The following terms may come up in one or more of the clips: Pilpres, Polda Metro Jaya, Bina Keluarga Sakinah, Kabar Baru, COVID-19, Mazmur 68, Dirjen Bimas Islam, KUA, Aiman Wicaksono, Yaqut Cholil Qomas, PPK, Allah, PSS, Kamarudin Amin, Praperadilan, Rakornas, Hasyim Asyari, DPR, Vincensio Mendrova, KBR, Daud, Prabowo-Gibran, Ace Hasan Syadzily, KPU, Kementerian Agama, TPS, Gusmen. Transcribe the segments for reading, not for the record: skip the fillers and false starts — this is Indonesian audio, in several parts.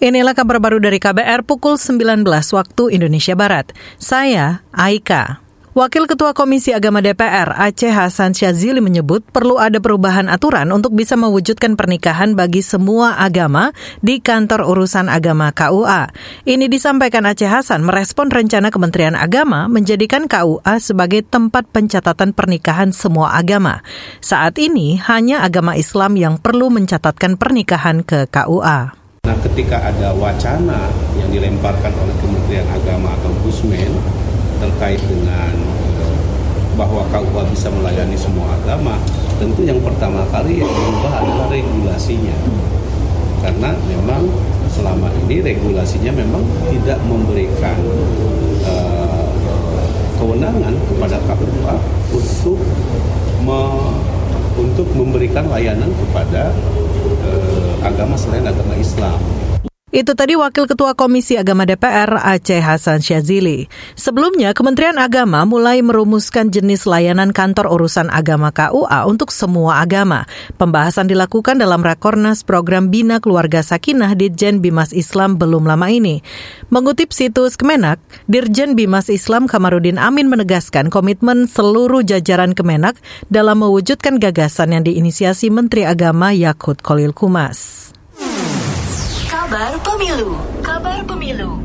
Inilah kabar baru dari KBR pukul 19 waktu Indonesia Barat. Saya, Aika. Wakil Ketua Komisi Agama DPR, Ace Hasan Syadzily menyebut perlu ada perubahan aturan untuk bisa mewujudkan pernikahan bagi semua agama di Kantor Urusan Agama KUA. Ini disampaikan Ace Hasan merespon rencana Kementerian Agama menjadikan KUA sebagai tempat pencatatan pernikahan semua agama. Saat ini hanya agama Islam yang perlu mencatatkan pernikahan ke KUA. Nah, ketika ada wacana yang dilemparkan oleh Kementerian Agama atau Gusmen terkait dengan bahwa KUA bisa melayani semua agama, tentu yang pertama kali yang berubah adalah regulasinya. Karena memang selama ini regulasinya memang tidak memberikan kewenangan kepada KUA untuk memberikan layanan kepada agama selain agama Islam. Itu tadi Wakil Ketua Komisi Agama DPR, Ace Hasan Syadzily. Sebelumnya, Kementerian Agama mulai merumuskan jenis layanan kantor urusan agama KUA untuk semua agama. Pembahasan dilakukan dalam Rakornas program Bina Keluarga Sakinah Dirjen Bimas Islam belum lama ini. Mengutip situs Kemenak, Dirjen Bimas Islam Kamarudin Amin menegaskan komitmen seluruh jajaran Kemenak dalam mewujudkan gagasan yang diinisiasi Menteri Agama Yaqut Cholil Qomas. Kabar Pemilu.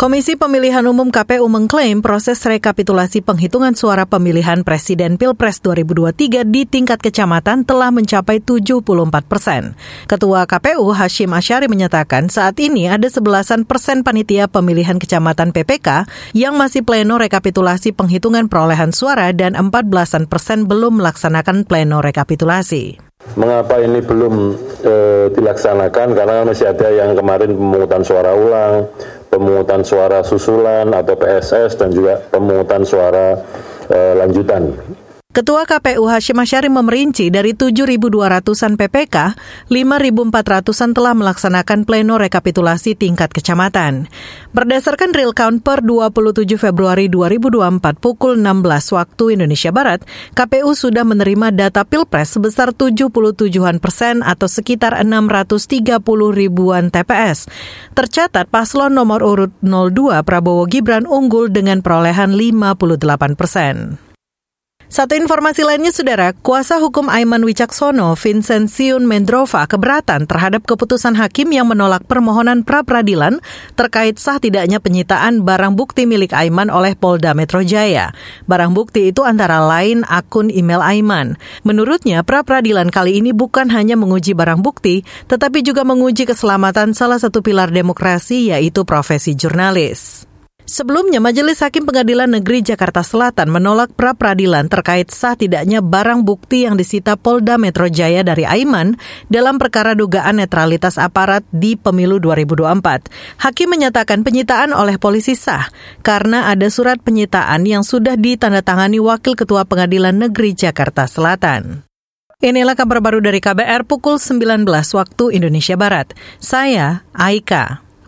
Komisi Pemilihan Umum KPU mengklaim proses rekapitulasi penghitungan suara pemilihan Presiden Pilpres 2023 di tingkat kecamatan telah mencapai 74%. Ketua KPU Hasyim Asyari menyatakan saat ini ada 11% panitia pemilihan kecamatan PPK yang masih pleno rekapitulasi penghitungan perolehan suara dan 14% belum melaksanakan pleno rekapitulasi. Mengapa ini belum dilaksanakan? Karena masih ada yang kemarin pemungutan suara ulang, pemungutan suara susulan atau PSS, dan juga pemungutan suara lanjutan. Ketua KPU Hasyim Asyari memerinci dari 7.200-an PPK, 5.400-an telah melaksanakan pleno rekapitulasi tingkat kecamatan. Berdasarkan real count per 27 Februari 2024 pukul 16 waktu Indonesia Barat, KPU sudah menerima data Pilpres sebesar 77% atau sekitar 630 ribuan TPS. Tercatat paslon nomor urut 02 Prabowo-Gibran unggul dengan perolehan 58%. Satu informasi lainnya, Saudara, kuasa hukum Aiman Wicaksono, Vincensio Mendrova, keberatan terhadap keputusan hakim yang menolak permohonan pra-peradilan terkait sah tidaknya penyitaan barang bukti milik Aiman oleh Polda Metro Jaya. Barang bukti itu antara lain akun email Aiman. Menurutnya, pra-peradilan kali ini bukan hanya menguji barang bukti, tetapi juga menguji keselamatan salah satu pilar demokrasi, yaitu profesi jurnalis. Sebelumnya, Majelis Hakim Pengadilan Negeri Jakarta Selatan menolak pra-peradilan terkait sah tidaknya barang bukti yang disita Polda Metro Jaya dari Aiman dalam perkara dugaan netralitas aparat di Pemilu 2024. Hakim menyatakan penyitaan oleh polisi sah karena ada surat penyitaan yang sudah ditandatangani Wakil Ketua Pengadilan Negeri Jakarta Selatan. Inilah kabar baru dari KBR pukul 19 waktu Indonesia Barat. Saya, Aika.